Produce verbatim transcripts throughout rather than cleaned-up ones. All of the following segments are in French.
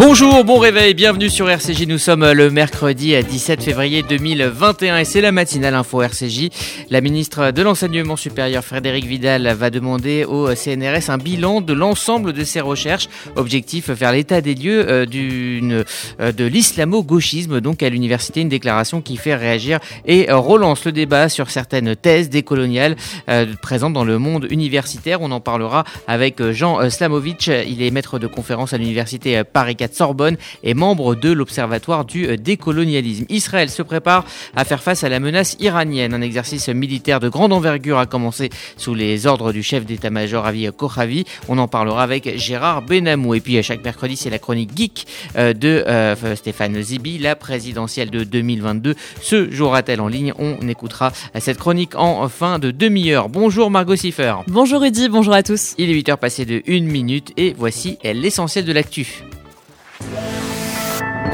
Bonjour, bon réveil, bienvenue sur R C J, nous sommes le mercredi dix-sept février deux mille vingt et un et c'est la matinale info R C J. La ministre de l'enseignement supérieur Frédérique Vidal va demander au C N R S un bilan de l'ensemble de ses recherches, objectif faire l'état des lieux euh, d'une, euh, de l'islamo-gauchisme donc à l'université, une déclaration qui fait réagir et relance le débat sur certaines thèses décoloniales euh, présentes dans le monde universitaire. On en parlera avec Jean Szlamowicz, il est maître de conférence à l'université Paris quatre Sorbonne et membre de l'Observatoire du décolonialisme. Israël se prépare à faire face à la menace iranienne. Un exercice militaire de grande envergure a commencé sous les ordres du chef d'état-major Aviv Kohavi. On en parlera avec Gérard Benamou. Et puis chaque mercredi, c'est la chronique geek de euh, Stéphane Zibi. La présidentielle de deux mille vingt-deux se jouera-t-elle en ligne ? On écoutera cette chronique en fin de demi-heure. Bonjour Margot Siffer. Bonjour Rudy, bonjour à tous. Il est huit heures passées de une minute et voici l'essentiel de l'actu.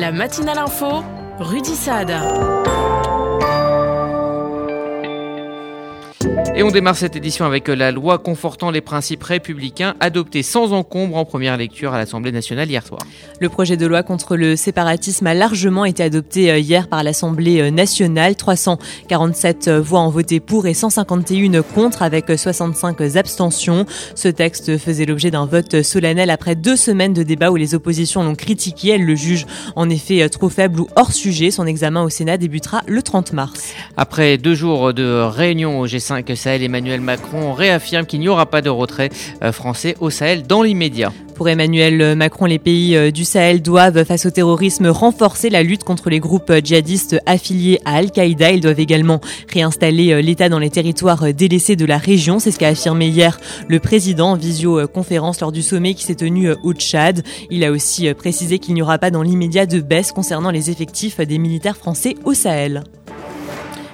La matinale info, Rudy Saada. Et on démarre cette édition avec la loi confortant les principes républicains adoptée sans encombre en première lecture à l'Assemblée nationale hier soir. Le projet de loi contre le séparatisme a largement été adopté hier par l'Assemblée nationale. trois cent quarante-sept voix ont voté pour et cent cinquante et un contre avec soixante-cinq abstentions. Ce texte faisait l'objet d'un vote solennel après deux semaines de débats où les oppositions l'ont critiqué. Elles le jugent en effet trop faible ou hors sujet. Son examen au Sénat débutera le trente mars. Après deux jours de réunion au G cinq Sahel, Emmanuel Macron réaffirme qu'il n'y aura pas de retrait français au Sahel dans l'immédiat. Pour Emmanuel Macron, les pays du Sahel doivent, face au terrorisme, renforcer la lutte contre les groupes djihadistes affiliés à Al-Qaïda. Ils doivent également réinstaller l'État dans les territoires délaissés de la région. C'est ce qu'a affirmé hier le président en visioconférence lors du sommet qui s'est tenu au Tchad. Il a aussi précisé qu'il n'y aura pas dans l'immédiat de baisse concernant les effectifs des militaires français au Sahel.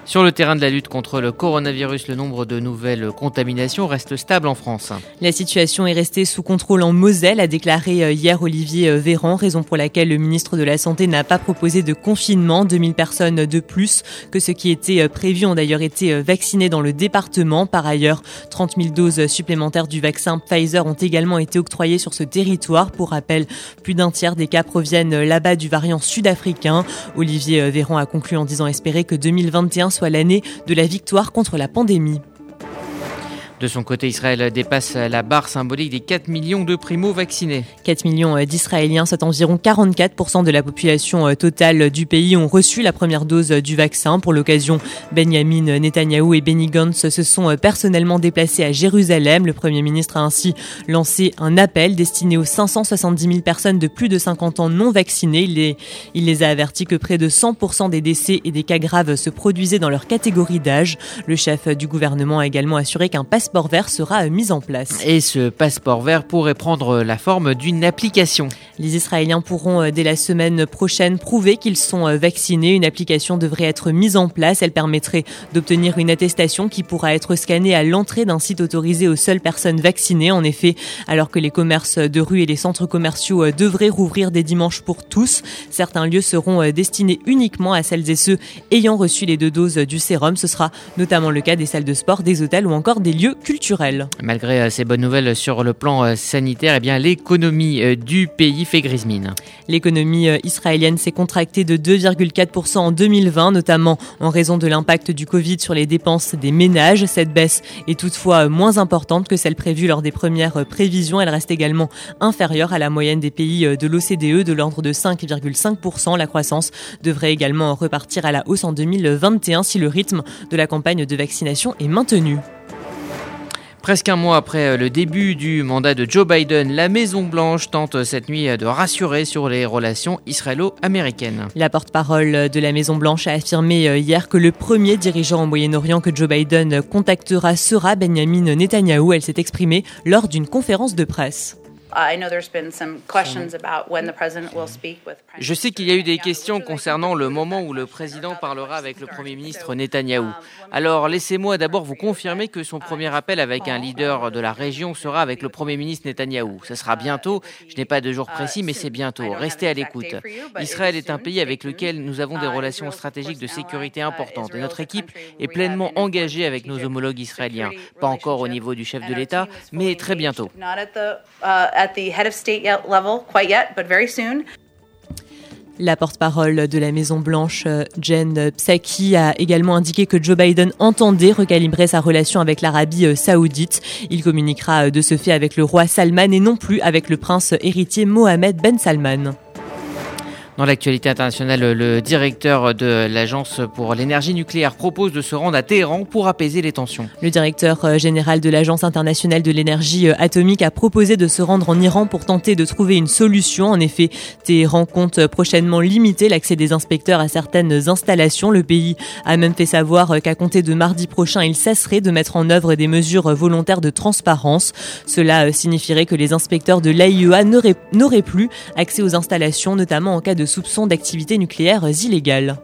Sur le terrain de la lutte contre le coronavirus, le nombre de nouvelles contaminations reste stable en France. La situation est restée sous contrôle en Moselle, a déclaré hier Olivier Véran, raison pour laquelle le ministre de la Santé n'a pas proposé de confinement. deux mille personnes de plus que ce qui était prévu ont d'ailleurs été vaccinées dans le département. Par ailleurs, trente mille doses supplémentaires du vaccin Pfizer ont également été octroyées sur ce territoire. Pour rappel, plus d'un tiers des cas proviennent là-bas du variant sud-africain. Olivier Véran a conclu en disant espérer que deux mille vingt et un soit l'année de la victoire contre la pandémie. De son côté, Israël dépasse la barre symbolique des quatre millions de primo-vaccinés. quatre millions d'Israéliens, soit environ quarante-quatre pour cent de la population totale du pays, ont reçu la première dose du vaccin. Pour l'occasion, Benjamin Netanyahu et Benny Gantz se sont personnellement déplacés à Jérusalem. Le Premier ministre a ainsi lancé un appel destiné aux cinq cent soixante-dix mille personnes de plus de cinquante ans non vaccinées. Il les, il les a avertis que près de cent pour cent des décès et des cas graves se produisaient dans leur catégorie d'âge. Le chef du gouvernement a également assuré qu'un passe passeport vert sera mis en place. Et ce passeport vert pourrait prendre la forme d'une application. Les Israéliens pourront dès la semaine prochaine prouver qu'ils sont vaccinés. Une application devrait être mise en place. Elle permettrait d'obtenir une attestation qui pourra être scannée à l'entrée d'un site autorisé aux seules personnes vaccinées. En effet, alors que les commerces de rue et les centres commerciaux devraient rouvrir dès dimanche pour tous, certains lieux seront destinés uniquement à celles et ceux ayant reçu les deux doses du sérum. Ce sera notamment le cas des salles de sport, des hôtels ou encore des lieux culturel. Malgré ces bonnes nouvelles sur le plan sanitaire, eh bien, l'économie du pays fait grise mine. L'économie israélienne s'est contractée de deux virgule quatre pour cent en deux mille vingt, notamment en raison de l'impact du Covid sur les dépenses des ménages. Cette baisse est toutefois moins importante que celle prévue lors des premières prévisions. Elle reste également inférieure à la moyenne des pays de l'O C D E de l'ordre de cinq virgule cinq pour cent. La croissance devrait également repartir à la hausse en deux mille vingt et un si le rythme de la campagne de vaccination est maintenu. Presque un mois après le début du mandat de Joe Biden, la Maison-Blanche tente cette nuit de rassurer sur les relations israélo-américaines. La porte-parole de la Maison-Blanche a affirmé hier que le premier dirigeant au Moyen-Orient que Joe Biden contactera sera Benjamin Netanyahu. Elle s'est exprimée lors d'une conférence de presse. Je sais qu'il y a eu des questions concernant le moment où le président parlera avec le Premier ministre Netanyahou. Alors laissez-moi d'abord vous confirmer que son premier appel avec un leader de la région sera avec le Premier ministre Netanyahou. Ce sera bientôt, je n'ai pas de jour précis, mais c'est bientôt. Restez à l'écoute. Israël est un pays avec lequel nous avons des relations stratégiques de sécurité importantes. Et notre équipe est pleinement engagée avec nos homologues israéliens. Pas encore au niveau du chef de l'État, mais très bientôt. at the head of state level quite yet, but very soon. La porte-parole de la Maison-Blanche, Jen Psaki, a également indiqué que Joe Biden entendait recalibrer sa relation avec l'Arabie saoudite. Il communiquera de ce fait avec le roi Salman et non plus avec le prince héritier Mohammed ben Salman. Dans l'actualité internationale, le directeur de l'Agence pour l'énergie nucléaire propose de se rendre à Téhéran pour apaiser les tensions. Le directeur général de l'Agence internationale de l'énergie atomique a proposé de se rendre en Iran pour tenter de trouver une solution. En effet, Téhéran compte prochainement limiter l'accès des inspecteurs à certaines installations. Le pays a même fait savoir qu'à compter de mardi prochain, il cesserait de mettre en œuvre des mesures volontaires de transparence. Cela signifierait que les inspecteurs de l'A I E A n'auraient, n'auraient plus accès aux installations, notamment en cas de soupçons d'activités nucléaires illégales.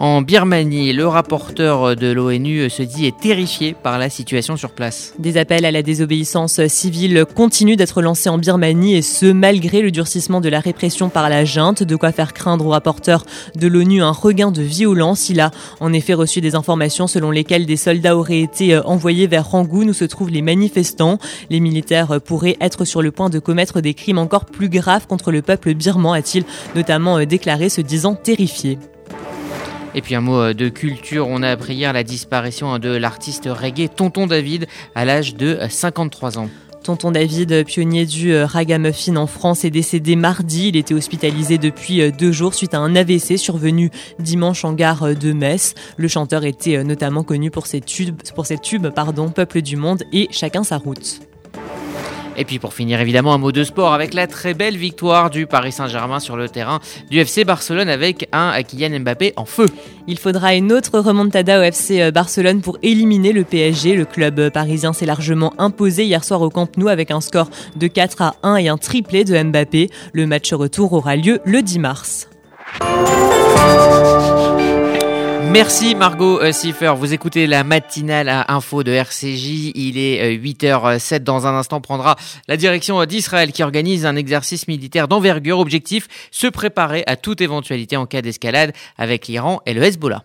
En Birmanie, le rapporteur de l'ONU se dit est terrifié par la situation sur place. Des appels à la désobéissance civile continuent d'être lancés en Birmanie et ce, malgré le durcissement de la répression par la junte. De quoi faire craindre au rapporteur de l'ONU un regain de violence. Il a en effet reçu des informations selon lesquelles des soldats auraient été envoyés vers Rangoon où se trouvent les manifestants. Les militaires pourraient être sur le point de commettre des crimes encore plus graves contre le peuple birman, a-t-il notamment déclaré, se disant terrifié. Et puis un mot de culture, on a appris hier la disparition de l'artiste reggae Tonton David à l'âge de cinquante-trois ans. Tonton David, pionnier du ragamuffin en France, est décédé mardi. Il était hospitalisé depuis deux jours suite à un A V C survenu dimanche en gare de Metz. Le chanteur était notamment connu pour ses tubes, pour ses tubes pardon, Peuple du Monde et Chacun sa route. Et puis pour finir, évidemment, un mot de sport avec la très belle victoire du Paris Saint-Germain sur le terrain du F C Barcelone avec un Kylian Mbappé en feu. Il faudra une autre remontada au F C Barcelone pour éliminer le P S G. Le club parisien s'est largement imposé hier soir au Camp Nou avec un score de quatre à un et un triplé de Mbappé. Le match retour aura lieu le dix mars. Merci Margot Siffer, vous écoutez la matinale à info de R C J, il est huit heures sept, dans un instant prendra la direction d'Israël qui organise un exercice militaire d'envergure, objectif, se préparer à toute éventualité en cas d'escalade avec l'Iran et le Hezbollah.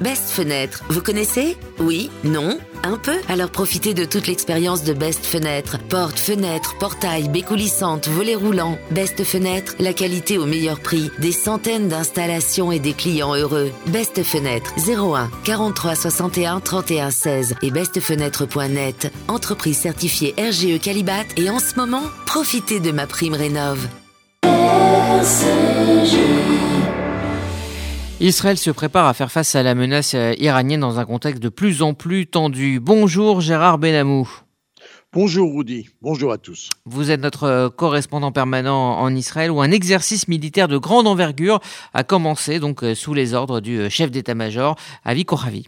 Best Fenêtre, vous connaissez ? Oui ? Non ? Un peu ? Alors profitez de toute l'expérience de Best Fenêtre. Porte, fenêtre, portail, baies coulissantes, volets roulants. Best Fenêtre, la qualité au meilleur prix. Des centaines d'installations et des clients heureux. Best Fenêtre, zéro un quarante-trois soixante et un trente et un seize et best fenêtre point net. Entreprise certifiée R G E Qualibat et en ce moment, profitez de ma prime rénov. Israël se prépare à faire face à la menace iranienne dans un contexte de plus en plus tendu. Bonjour Gérard Benamou. Bonjour Rudy, bonjour à tous. Vous êtes notre correspondant permanent en Israël où un exercice militaire de grande envergure a commencé donc sous les ordres du chef d'état-major Aviv Kohavi.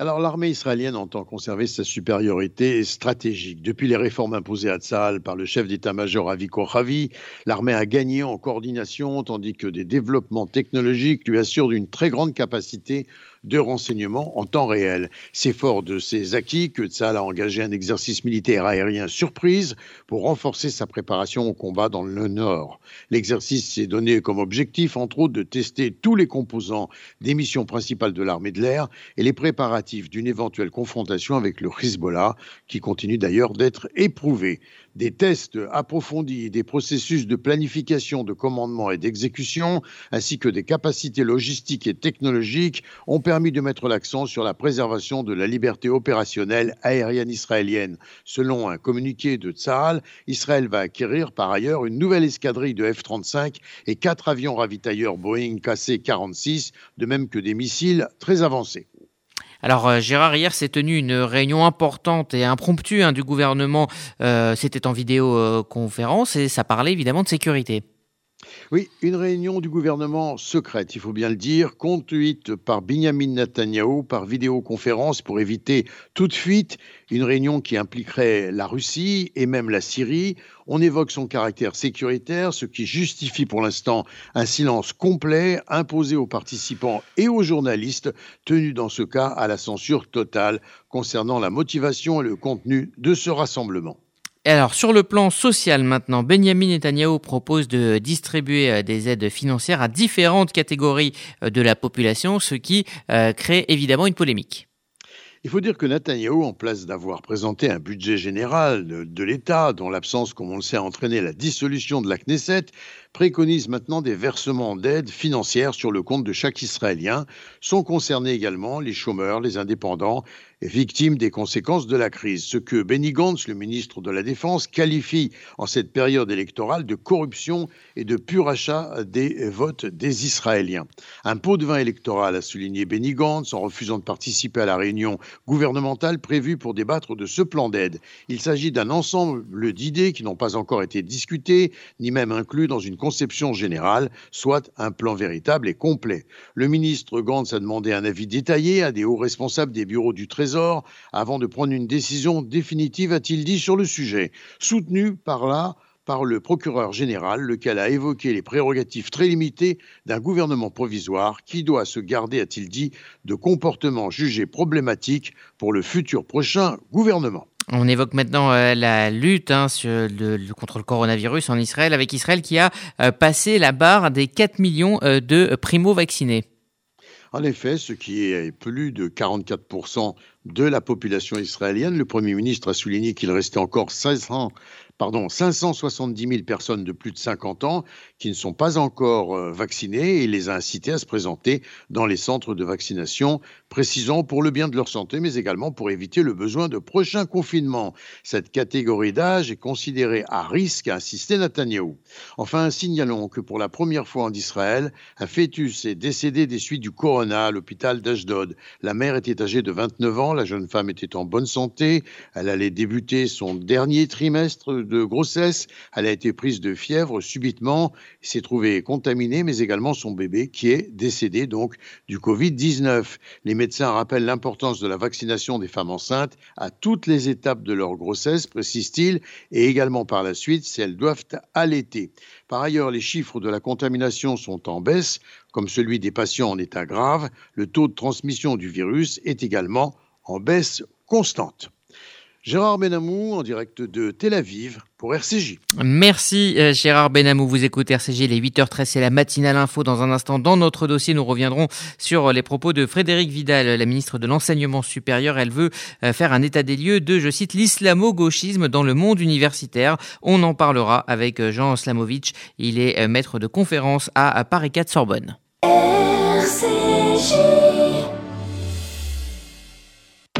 Alors l'armée israélienne entend conserver sa supériorité stratégique. Depuis les réformes imposées à Tzahal par le chef d'état-major Aviv Kohavi, l'armée a gagné en coordination tandis que des développements technologiques lui assurent une très grande capacité de renseignements en temps réel. C'est fort de ces acquis que Tzahal a engagé un exercice militaire aérien surprise pour renforcer sa préparation au combat dans le Nord. L'exercice s'est donné comme objectif, entre autres, de tester tous les composants des missions principales de l'armée de l'air et les préparatifs d'une éventuelle confrontation avec le Hezbollah, qui continue d'ailleurs d'être éprouvé. Des tests approfondis, des processus de planification, de commandement et d'exécution, ainsi que des capacités logistiques et technologiques ont permis de mettre l'accent sur la préservation de la liberté opérationnelle aérienne israélienne. Selon un communiqué de Tzahal, Israël va acquérir par ailleurs une nouvelle escadrille de F trente-cinq et quatre avions ravitailleurs Boeing K C quarante-six, de même que des missiles très avancés. Alors Gérard, hier s'est tenue une réunion importante et impromptue hein, du gouvernement, euh, c'était en vidéoconférence et ça parlait évidemment de sécurité. Oui, une réunion du gouvernement secrète, il faut bien le dire, conduite par Benjamin Netanyahu par vidéoconférence pour éviter toute fuite, une réunion qui impliquerait la Russie et même la Syrie. On évoque son caractère sécuritaire, ce qui justifie pour l'instant un silence complet imposé aux participants et aux journalistes, tenus dans ce cas à la censure totale concernant la motivation et le contenu de ce rassemblement. Alors, sur le plan social maintenant, Benjamin Netanyahu propose de distribuer des aides financières à différentes catégories de la population, ce qui euh, crée évidemment une polémique. Il faut dire que Netanyahu, en place d'avoir présenté un budget général de, de l'État, dont l'absence, comme on le sait, a entraîné la dissolution de la Knesset, préconise maintenant des versements d'aide financière sur le compte de chaque Israélien. Sont concernés également les chômeurs, les indépendants, victimes des conséquences de la crise. Ce que Benny Gantz, le ministre de la Défense, qualifie en cette période électorale de corruption et de pur achat des votes des Israéliens. Un pot de vin électoral, a souligné Benny Gantz, en refusant de participer à la réunion gouvernementale prévue pour débattre de ce plan d'aide. Il s'agit d'un ensemble d'idées qui n'ont pas encore été discutées, ni même inclus dans une conception générale, soit un plan véritable et complet. Le ministre Gantz a demandé un avis détaillé à des hauts responsables des bureaux du Trésor avant de prendre une décision définitive, a-t-il dit, sur le sujet, soutenu par là par le procureur général, lequel a évoqué les prérogatives très limitées d'un gouvernement provisoire qui doit se garder, a-t-il dit, de comportements jugés problématiques pour le futur prochain gouvernement. On évoque maintenant euh, la lutte hein, sur le, le, contre le coronavirus en Israël, avec Israël qui a euh, passé la barre des quatre millions euh, de primo-vaccinés. En effet, ce qui est plus de quarante-quatre pour cent de la population israélienne, le Premier ministre a souligné qu'il restait encore seize ans. Pardon, cinq cent soixante-dix mille personnes de plus de cinquante ans qui ne sont pas encore vaccinées et les a incités à se présenter dans les centres de vaccination, précisant pour le bien de leur santé, mais également pour éviter le besoin de prochains confinements. Cette catégorie d'âge est considérée à risque, a insisté Netanyahu. Enfin, signalons que pour la première fois en Israël, un fœtus est décédé des suites du corona à l'hôpital d'Ashdod. La mère était âgée de vingt-neuf ans, la jeune femme était en bonne santé, elle allait débuter son dernier trimestre de grossesse, elle a été prise de fièvre subitement, s'est trouvée contaminée, mais également son bébé qui est décédé donc du covid dix-neuf. Les médecins rappellent l'importance de la vaccination des femmes enceintes à toutes les étapes de leur grossesse, précise-t-il, et également par la suite si elles doivent allaiter. Par ailleurs, les chiffres de la contamination sont en baisse, comme celui des patients en état grave. Le taux de transmission du virus est également en baisse constante. Gérard Benamou, en direct de Tel Aviv pour R C J. Merci Gérard Benamou, vous écoutez R C J, les huit heures treize, c'est la matinale info. Dans un instant, dans notre dossier, nous reviendrons sur les propos de Frédérique Vidal, la ministre de l'Enseignement supérieur. Elle veut faire un état des lieux de, je cite, l'islamo-gauchisme dans le monde universitaire. On en parlera avec Jean Szlamowicz, il est maître de conférence à Paris quatre Sorbonne. R C J.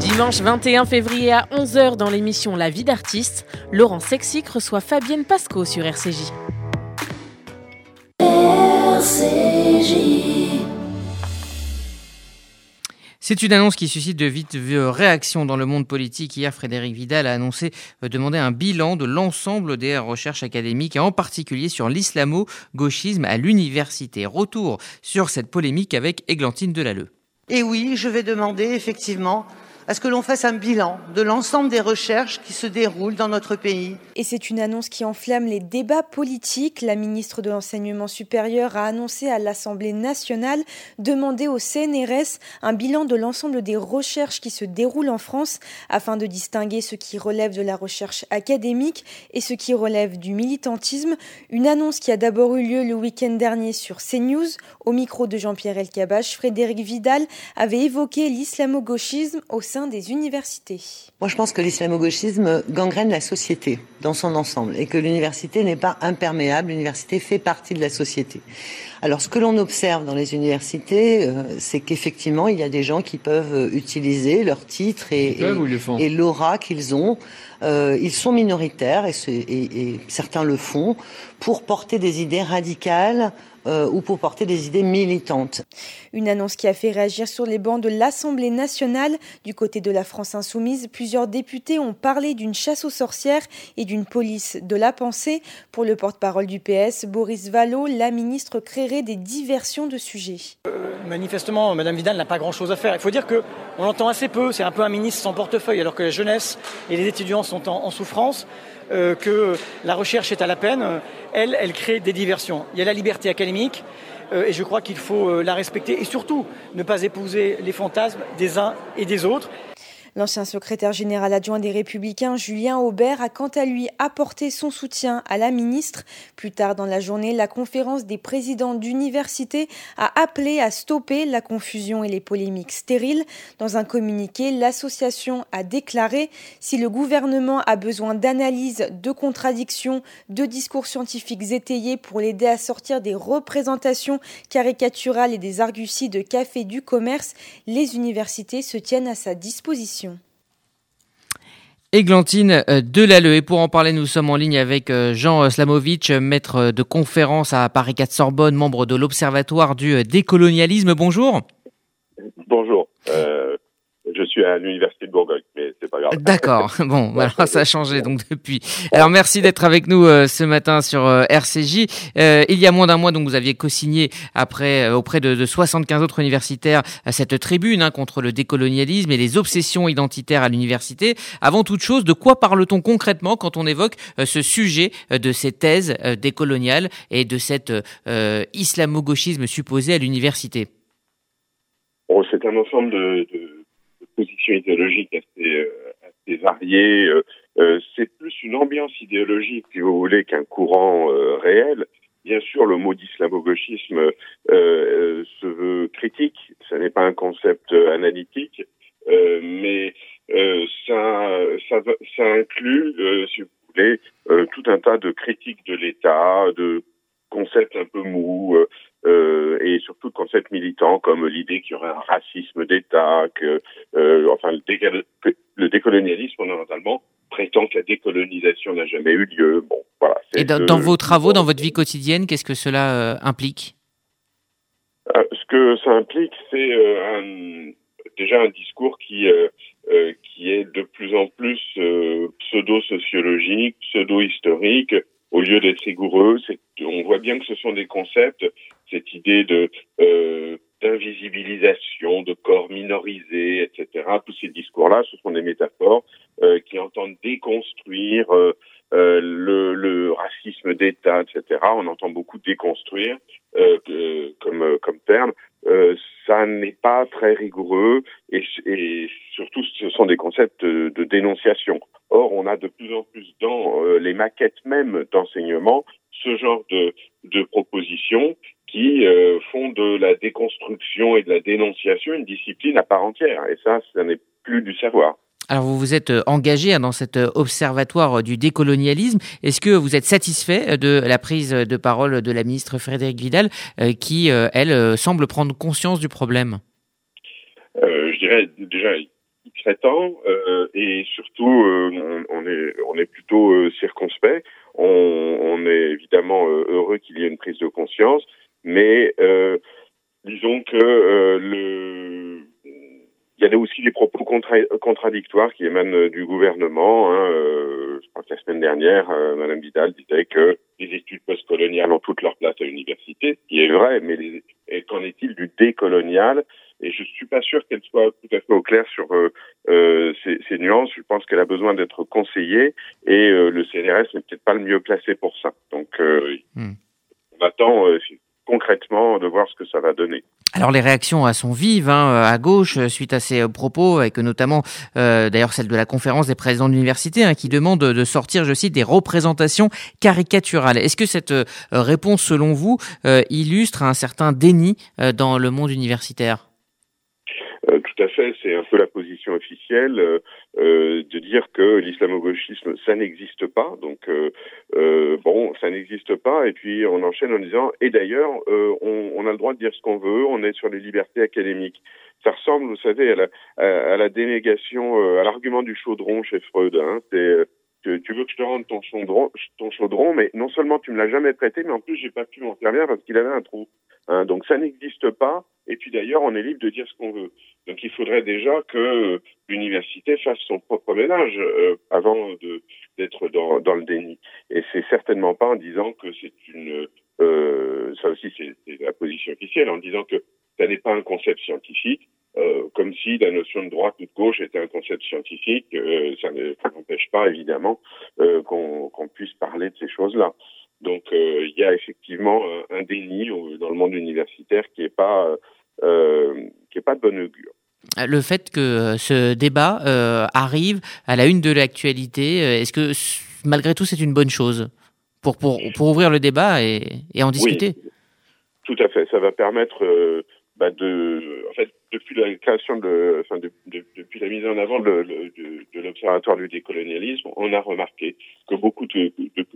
Dimanche vingt et un février à onze heures dans l'émission La vie d'artiste, Laurent Sexic reçoit Fabienne Pascot sur R C J. R C J. C'est une annonce qui suscite de vives réactions dans le monde politique. Hier, Frédérique Vidal a annoncé euh, demander un bilan de l'ensemble des recherches académiques, et en particulier sur l'islamo-gauchisme à l'université. Retour sur cette polémique avec Églantine Delalleux. Et oui, je vais demander effectivement à ce que l'on fasse un bilan de l'ensemble des recherches qui se déroulent dans notre pays. Et c'est une annonce qui enflamme les débats politiques. La ministre de l'Enseignement supérieur a annoncé à l'Assemblée nationale demander au C N R S un bilan de l'ensemble des recherches qui se déroulent en France afin de distinguer ce qui relève de la recherche académique et ce qui relève du militantisme. Une annonce qui a d'abord eu lieu le week-end dernier sur CNews. Au micro de Jean-Pierre Elkabbach, Frédérique Vidal avait évoqué l'islamo-gauchisme au des universités. Moi, je pense que l'islamo-gauchisme gangrène la société dans son ensemble et que l'université n'est pas imperméable. L'université fait partie de la société. Alors, ce que l'on observe dans les universités, euh, c'est qu'effectivement, il y a des gens qui peuvent utiliser leurs titres et, et, et l'aura qu'ils ont. Euh, ils sont minoritaires, et, ce, et, et certains le font, pour porter des idées radicales Euh, ou pour porter des idées militantes. Une annonce qui a fait réagir sur les bancs de l'Assemblée nationale. Du côté de la France insoumise, plusieurs députés ont parlé d'une chasse aux sorcières et d'une police de la pensée. Pour le porte-parole du P S, Boris Vallaud, la ministre créerait des diversions de sujets. Euh, manifestement, Madame Vidal n'a pas grand-chose à faire. Il faut dire qu'on l'entend assez peu. C'est un peu un ministre sans portefeuille, alors que la jeunesse et les étudiants sont en, en souffrance. Euh, que la recherche est à la peine, elle, elle crée des diversions. Il y a la liberté académique euh, et je crois qu'il faut euh, la respecter et surtout ne pas épouser les fantasmes des uns et des autres. L'ancien secrétaire général adjoint des Républicains, Julien Aubert, a quant à lui apporté son soutien à la ministre. Plus tard dans la journée, la conférence des présidents d'université a appelé à stopper la confusion et les polémiques stériles. Dans un communiqué, l'association a déclaré « Si le gouvernement a besoin d'analyses, de contradictions, de discours scientifiques étayés pour l'aider à sortir des représentations caricaturales et des arguties de café du commerce, les universités se tiennent à sa disposition. » Églantine Delalleux. Et pour en parler, nous sommes en ligne avec Jean Szlamowicz, maître de conférence à Paris quatre Sorbonne, membre de l'Observatoire du décolonialisme. Bonjour. Bonjour. Euh, je suis à l'Université de Bourgogne, mais c'est pas grave. D'accord. Bon, alors ça a changé donc depuis. Alors merci d'être avec nous ce matin sur R C J. Euh, il y a moins d'un mois, donc vous aviez co-signé après auprès de, de soixante-quinze autres universitaires cette tribune hein, contre le décolonialisme et les obsessions identitaires à l'université. Avant toute chose, de quoi parle-t-on concrètement quand on évoque ce sujet de ces thèses décoloniales et de cet euh, islamo-gauchisme supposé à l'université ? Bon, c'est un ensemble de, de... position idéologique assez, euh, assez variée. Euh, euh, c'est plus une ambiance idéologique, si vous voulez, qu'un courant euh, réel. Bien sûr, le mot d'islamo-gauchisme euh, euh, se veut critique, ça n'est pas un concept euh, analytique, euh, mais euh, ça, ça, ça inclut, euh, si vous voulez, euh, tout un tas de critiques de l'État, de concepts un peu mous, euh, Euh, et surtout de concepts militants comme l'idée qu'il y aurait un racisme d'État, que euh, enfin le, décal- le décolonialisme fondamentalement prétend que la décolonisation n'a jamais eu lieu. Bon, voilà, c'est Et dans, que, dans vos travaux, dans votre vie quotidienne, qu'est-ce que cela euh, implique ? euh, Ce que ça implique, c'est euh, un, déjà un discours qui, euh, euh, qui est de plus en plus euh, pseudo-sociologique, pseudo-historique. Au lieu d'être rigoureux, c'est, on voit bien que ce sont des concepts, cette idée de euh, d'invisibilisation, de corps minorisés, et cetera. Tous ces discours-là, ce sont des métaphores euh, qui entendent déconstruire euh, euh, le, le racisme d'État, et cetera. On entend beaucoup déconstruire euh, euh, comme euh, comme terme. Euh, ça n'est pas très rigoureux et, et surtout, ce sont des concepts de, de dénonciation. Or, on a de plus en plus dans euh, les maquettes même d'enseignement ce genre de, de propositions qui euh, font de la déconstruction et de la dénonciation une discipline à part entière. Et ça, ça n'est plus du savoir. Alors, vous vous êtes engagé dans cet observatoire du décolonialisme. Est-ce que vous êtes satisfait de la prise de parole de la ministre Frédérique Vidal euh, qui, euh, elle, semble prendre conscience du problème ? euh, Je dirais déjà... Temps, euh, et surtout, euh, on, on est on est plutôt euh, circonspect. On, on est évidemment euh, heureux qu'il y ait une prise de conscience, mais euh, disons que euh, le il y a aussi des propos contra- contradictoires qui émanent du gouvernement. Hein. Euh, je crois que la semaine dernière, euh, Madame Vidal disait que les études postcoloniales ont toute leur place à l'université, ce qui est vrai, mais les, et qu'en est-il du décolonial ? Et je suis pas sûr qu'elle soit tout à fait au clair sur euh, euh, ces, ces nuances. Je pense qu'elle a besoin d'être conseillée et euh, le C N R S n'est peut-être pas le mieux placé pour ça. Donc, euh, mmh. on attend euh, concrètement de voir ce que ça va donner. Alors les réactions sont vives hein, à gauche suite à ces propos, avec notamment euh, d'ailleurs celle de la conférence des présidents d'université hein, qui demande de sortir, je cite, des représentations caricaturales. Est-ce que cette euh, réponse, selon vous, euh, illustre un certain déni euh, dans le monde universitaire ? Euh, tout à fait, c'est un peu la position officielle euh, euh, de dire que l'islamo-gauchisme, ça n'existe pas. Donc, euh, euh, bon, ça n'existe pas. Et puis, on enchaîne en disant, et d'ailleurs, euh, on, on a le droit de dire ce qu'on veut, on est sur les libertés académiques. Ça ressemble, vous savez, à la, à, à la dénégation, euh, à l'argument du chaudron chez Freud. Hein, c'est, tu, tu veux que je te rende ton chaudron, ton chaudron, mais non seulement tu me l'as jamais prêté, mais en plus, j'ai pas pu m'en servir parce qu'il avait un trou. Hein, donc, ça n'existe pas. Et puis d'ailleurs, on est libre de dire ce qu'on veut. Donc il faudrait déjà que l'université fasse son propre ménage euh, avant de, d'être dans, dans le déni. Et c'est certainement pas en disant que c'est une... Euh, ça aussi, c'est, c'est la position officielle, en disant que ça n'est pas un concept scientifique, euh, comme si la notion de droite ou de gauche était un concept scientifique. Euh, ça ne, ça n'empêche pas, évidemment, euh, qu'on, qu'on puisse parler de ces choses-là. Donc, euh, il y a effectivement un, un déni dans le monde universitaire qui n'est pas, euh, qui est pas de bonne augure. Le fait que ce débat euh, arrive à la une de l'actualité, est-ce que malgré tout c'est une bonne chose pour, pour, pour ouvrir le débat et, et en discuter ? Oui, tout à fait. Ça va permettre... Euh, bah de, en fait, depuis la création de, enfin, de, de, depuis la mise en avant de, de, de, de l'Observatoire du décolonialisme, on a remarqué que beaucoup de, de,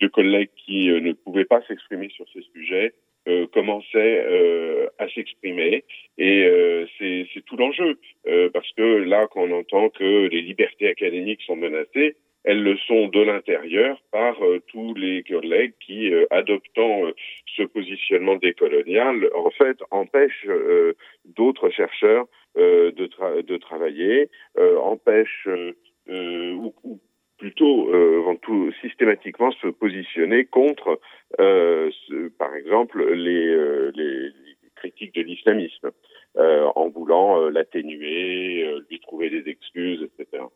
de collègues qui ne pouvaient pas s'exprimer sur ces sujets euh, commençaient euh, à s'exprimer, et euh, c'est, c'est tout l'enjeu, euh, parce que là, quand on entend que les libertés académiques sont menacées, elles le sont de l'intérieur par euh, tous les collègues qui, euh, adoptant euh, ce positionnement décolonial, en fait, empêchent euh, d'autres chercheurs euh, de, tra- de travailler, euh, empêchent, euh, euh, ou, ou plutôt, euh, vont tout, systématiquement se positionner contre, euh, ce, par exemple, les, euh, les critiques de l'islamisme, euh, en voulant euh, l'atténuer, euh, lui trouver des excuses, et cetera.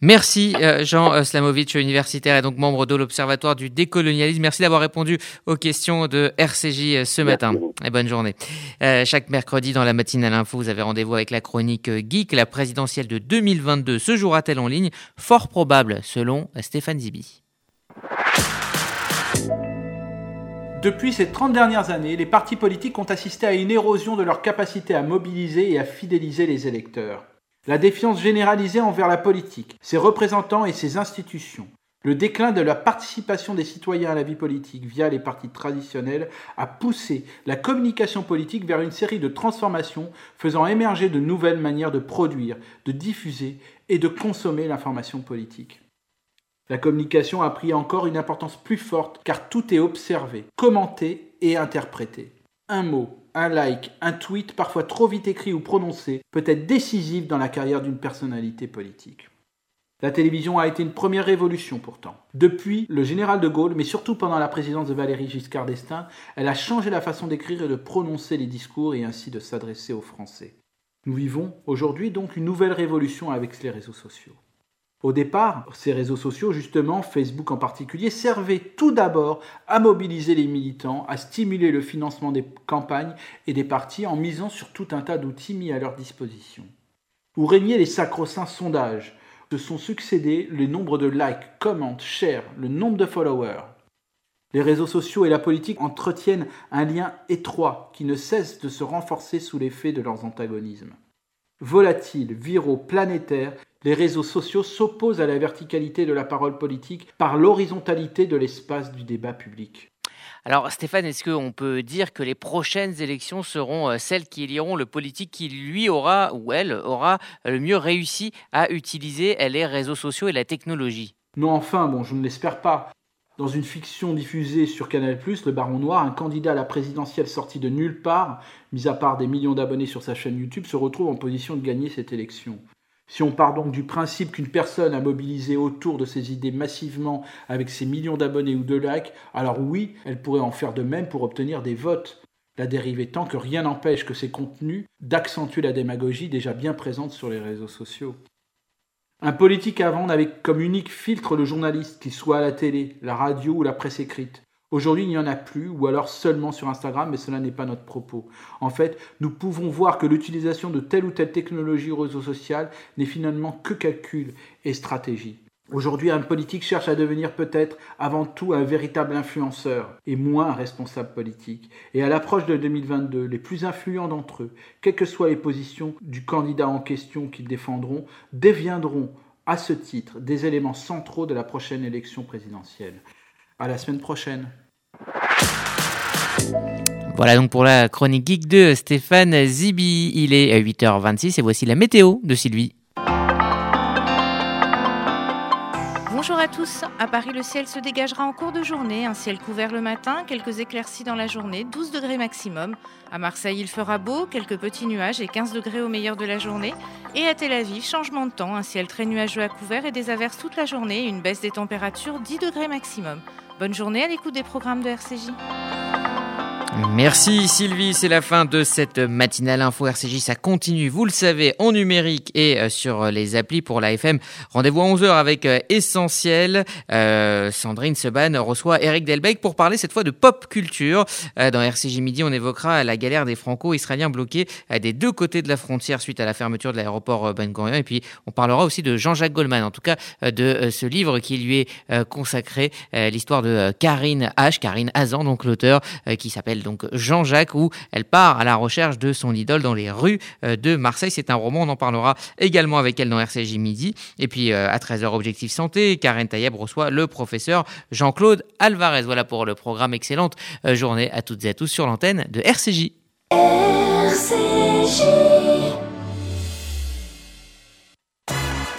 Merci Jean Szlamowicz, universitaire et donc membre de l'Observatoire du décolonialisme. Merci d'avoir répondu aux questions de R C J ce matin. Et bonne journée. Euh, chaque mercredi dans la matinale info, vous avez rendez-vous avec la chronique Geek. La présidentielle de deux mille vingt-deux se jouera-t-elle en ligne ? Fort probable, selon Stéphane Zibi. Depuis ces trente dernières années, les partis politiques ont assisté à une érosion de leur capacité à mobiliser et à fidéliser les électeurs. La défiance généralisée envers la politique, ses représentants et ses institutions. Le déclin de la participation des citoyens à la vie politique via les partis traditionnels a poussé la communication politique vers une série de transformations faisant émerger de nouvelles manières de produire, de diffuser et de consommer l'information politique. La communication a pris encore une importance plus forte car tout est observé, commenté et interprété. Un mot, un like, un tweet, parfois trop vite écrit ou prononcé, peut être décisif dans la carrière d'une personnalité politique. La télévision a été une première révolution pourtant. Depuis le général de Gaulle, mais surtout pendant la présidence de Valéry Giscard d'Estaing, elle a changé la façon d'écrire et de prononcer les discours et ainsi de s'adresser aux Français. Nous vivons aujourd'hui donc une nouvelle révolution avec les réseaux sociaux. Au départ, ces réseaux sociaux, justement, Facebook en particulier, servaient tout d'abord à mobiliser les militants, à stimuler le financement des campagnes et des partis en misant sur tout un tas d'outils mis à leur disposition. Où régnaient les sacro-saints sondages. Se sont succédés les nombres de likes, commentaires, shares, le nombre de followers. Les réseaux sociaux et la politique entretiennent un lien étroit qui ne cesse de se renforcer sous l'effet de leurs antagonismes. Volatiles, viraux, planétaires, les réseaux sociaux s'opposent à la verticalité de la parole politique par l'horizontalité de l'espace du débat public. Alors Stéphane, est-ce qu'on peut dire que les prochaines élections seront celles qui éliront le politique qui lui aura ou elle aura le mieux réussi à utiliser les réseaux sociaux et la technologie ? Non, enfin, bon, je ne l'espère pas. Dans une fiction diffusée sur Canal plus, Le Baron Noir, un candidat à la présidentielle sorti de nulle part, mis à part des millions d'abonnés sur sa chaîne YouTube, se retrouve en position de gagner cette élection. Si on part donc du principe qu'une personne a mobilisé autour de ses idées massivement avec ses millions d'abonnés ou de likes, alors oui, elle pourrait en faire de même pour obtenir des votes. La dérive étant que rien n'empêche que ces contenus d'accentuer la démagogie déjà bien présente sur les réseaux sociaux. Un politique avant n'avait comme unique filtre le journaliste, qu'il soit à la télé, la radio ou la presse écrite. Aujourd'hui, il n'y en a plus, ou alors seulement sur Instagram, mais cela n'est pas notre propos. En fait, nous pouvons voir que l'utilisation de telle ou telle technologie réseau social n'est finalement que calcul et stratégie. Aujourd'hui, un politique cherche à devenir peut-être avant tout un véritable influenceur, et moins un responsable politique. Et à l'approche de deux mille vingt-deux, les plus influents d'entre eux, quelles que soient les positions du candidat en question qu'ils défendront, deviendront, à ce titre, des éléments centraux de la prochaine élection présidentielle. À la semaine prochaine. Voilà donc pour la chronique geek de Stéphane Zibi. Il est à huit heures vingt-six et voici la météo de Sylvie. Bonjour à tous. À Paris, le ciel se dégagera en cours de journée. Un ciel couvert le matin, quelques éclaircies dans la journée, douze degrés maximum. À Marseille, il fera beau, quelques petits nuages et quinze degrés au meilleur de la journée. Et à Tel Aviv, changement de temps, un ciel très nuageux à couvert et des averses toute la journée, une baisse des températures, dix degrés maximum. Bonne journée à l'écoute des programmes de R C J. Merci Sylvie, c'est la fin de cette matinale info R C J, ça continue, vous le savez, en numérique et sur les applis pour la F M. Rendez-vous à onze heures avec Essentiel. Euh, Sandrine Seban reçoit Eric Delbecq pour parler cette fois de pop culture. Euh, dans R C J Midi, on évoquera la galère des franco-israéliens bloqués des deux côtés de la frontière suite à la fermeture de l'aéroport Ben Gurion. Et puis, on parlera aussi de Jean-Jacques Goldman, en tout cas de ce livre qui lui est consacré, l'histoire de Karine H, Karine Hazan, donc l'auteur, qui s'appelle donc Jean-Jacques, où elle part à la recherche de son idole dans les rues de Marseille. C'est un roman, on en parlera également avec elle dans R C J Midi. Et puis à treize heures, Objectif Santé, Karen Taïeb reçoit le professeur Jean-Claude Alvarez. Voilà pour le programme. Excellente journée à toutes et à tous sur l'antenne de R C J. R C J.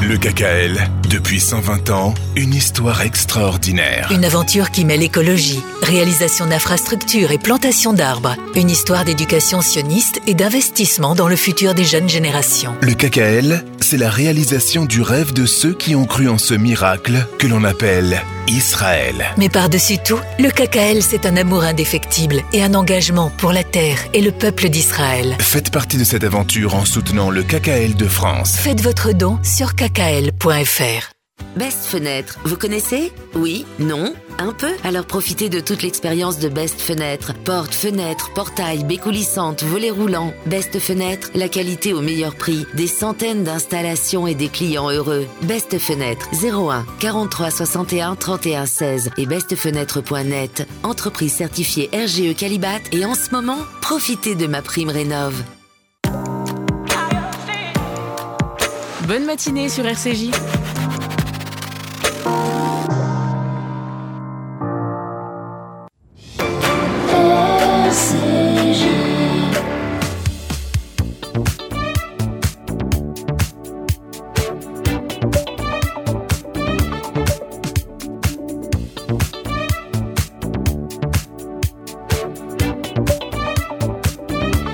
Le K K L, depuis cent vingt ans, une histoire extraordinaire. Une aventure qui mêle écologie, réalisation d'infrastructures et plantation d'arbres. Une histoire d'éducation sioniste et d'investissement dans le futur des jeunes générations. Le K K L, c'est la réalisation du rêve de ceux qui ont cru en ce miracle que l'on appelle Israël. Mais par-dessus tout, le K K L, c'est un amour indéfectible et un engagement pour la terre et le peuple d'Israël. Faites partie de cette aventure en soutenant le K K L de France. Faites votre don sur k k l point f r. Best Fenêtre, vous connaissez ? Oui ? Non ? Un peu ? Alors profitez de toute l'expérience de Best Fenêtre. Porte, fenêtre, portail, baies coulissantes, volets roulants. Best Fenêtre, la qualité au meilleur prix. Des centaines d'installations et des clients heureux. Best Fenêtre, zéro un quarante-trois soixante et un trente et un seize et best fenêtre point net. Entreprise certifiée R G E Qualibat et en ce moment, profitez de ma prime rénov. Bonne matinée sur R C J. Oh